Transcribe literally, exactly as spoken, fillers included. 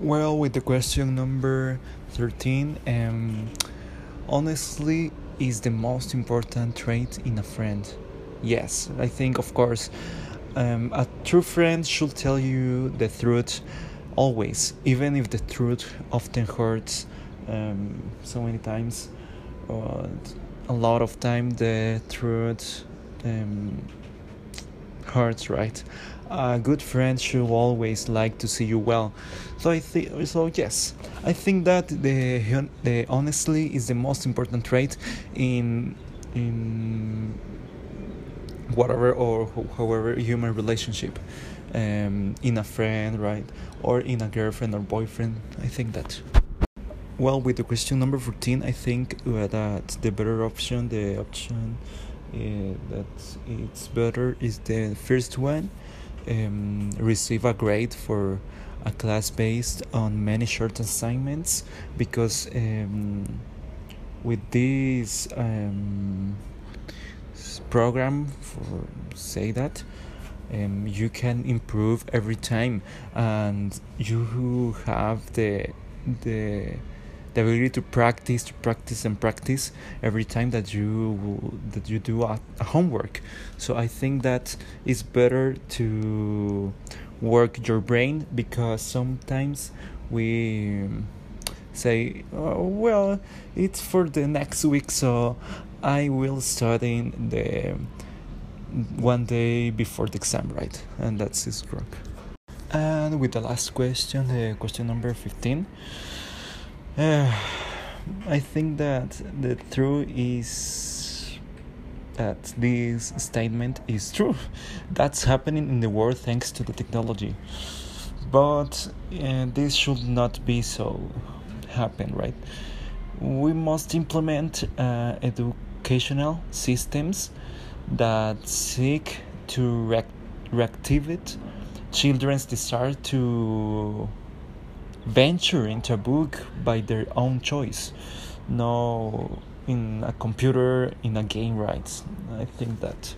Well, with the question number thirteen, um, honesty is the most important trait in a friend. Yes, I think, of course, um, a true friend should tell you the truth always, even if the truth often hurts um, so many times. Uh, a lot of time the truth um, hurts, right? A good friend should always like to see you well. So I think so. Yes, I think that the the honesty is the most important trait in in whatever or however human relationship, um, in a friend, right, or in a girlfriend or boyfriend. I think that. Well, with the question number fourteen, I think that the better option, the option uh, that it's better, is the first one. Um, receive a grade for a class based on many short assignments, because um, with this um, program, for say that, um, you can improve every time, and you have the the the ability to practice, to practice and practice every time that you that you do a, a homework. So I think that it's better to work your brain, because sometimes we say, oh, well, it's for the next week, so I will study the one day before the exam, right? And that's is wrong. And with the last question, the uh, question number fifteen. Uh, I think that the truth is that this statement is true. That's happening in the world thanks to the technology, but uh, this should not be so happen, right? We must implement uh, educational systems that seek to rec- reactivate children's desire to venture into a book by their own choice, no in a computer, in a game, right? I think that